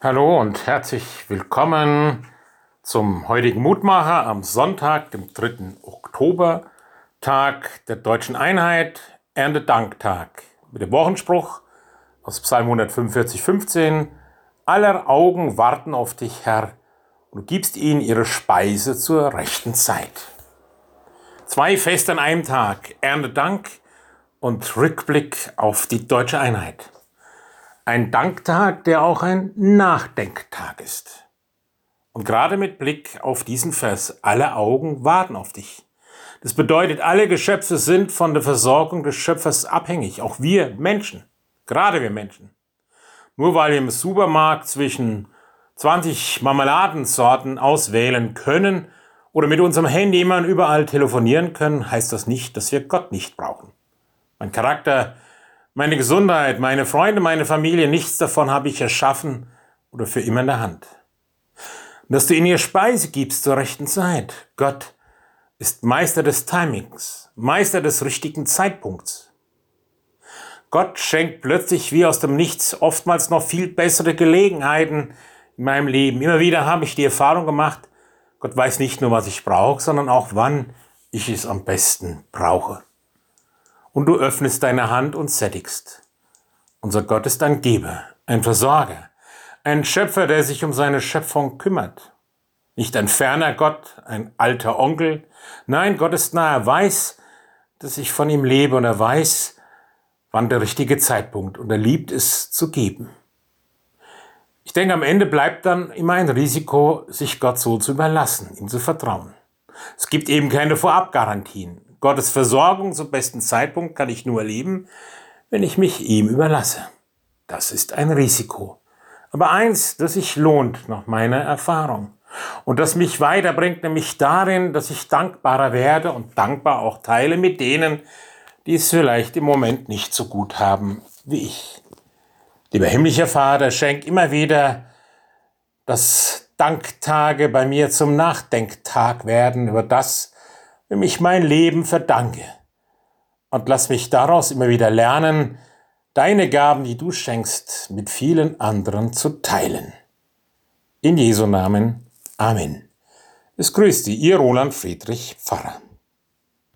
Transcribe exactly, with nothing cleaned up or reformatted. Hallo und herzlich willkommen zum heutigen Mutmacher am Sonntag, dem dritten Oktober, Tag der Deutschen Einheit, Erntedanktag, mit dem Wochenspruch aus Psalm hundertfünfundvierzig, fünfzehn. Aller Augen warten auf dich, Herr, und du gibst ihnen ihre Speise zur rechten Zeit. Zwei Feste an einem Tag, Erntedank und Rückblick auf die Deutsche Einheit. Ein Danktag, der auch ein Nachdenktag ist. Und gerade mit Blick auf diesen Vers, alle Augen warten auf dich. Das bedeutet, alle Geschöpfe sind von der Versorgung des Schöpfers abhängig. Auch wir Menschen, gerade wir Menschen. Nur weil wir im Supermarkt zwischen zwanzig Marmeladensorten auswählen können oder mit unserem Handy immer und überall telefonieren können, heißt das nicht, dass wir Gott nicht brauchen. Mein Charakter, meine Gesundheit, meine Freunde, meine Familie, nichts davon habe ich erschaffen oder für immer in der Hand. Und dass du ihnen ihr Speise gibst zur rechten Zeit. Gott ist Meister des Timings, Meister des richtigen Zeitpunkts. Gott schenkt plötzlich wie aus dem Nichts oftmals noch viel bessere Gelegenheiten in meinem Leben. Immer wieder habe ich die Erfahrung gemacht, Gott weiß nicht nur, was ich brauche, sondern auch, wann ich es am besten brauche. Und du öffnest deine Hand und sättigst. Unser Gott ist ein Geber, ein Versorger, ein Schöpfer, der sich um seine Schöpfung kümmert. Nicht ein ferner Gott, ein alter Onkel. Nein, Gott ist nah. Er weiß, dass ich von ihm lebe und er weiß, wann der richtige Zeitpunkt und er liebt es zu geben. Ich denke, am Ende bleibt dann immer ein Risiko, sich Gott so zu überlassen, ihm zu vertrauen. Es gibt eben keine Vorabgarantien. Gottes Versorgung zum besten Zeitpunkt kann ich nur erleben, wenn ich mich ihm überlasse. Das ist ein Risiko. Aber eins, das sich lohnt nach meiner Erfahrung und das mich weiterbringt, nämlich darin, dass ich dankbarer werde und dankbar auch teile mit denen, die es vielleicht im Moment nicht so gut haben wie ich. Lieber himmlischer Vater, schenk immer wieder, dass Danktage bei mir zum Nachdenktag werden über das, wenn ich mein Leben verdanke. Und lass mich daraus immer wieder lernen, deine Gaben, die du schenkst, mit vielen anderen zu teilen. In Jesu Namen. Amen. Es grüßt Sie, Ihr Roland Friedrich, Pfarrer.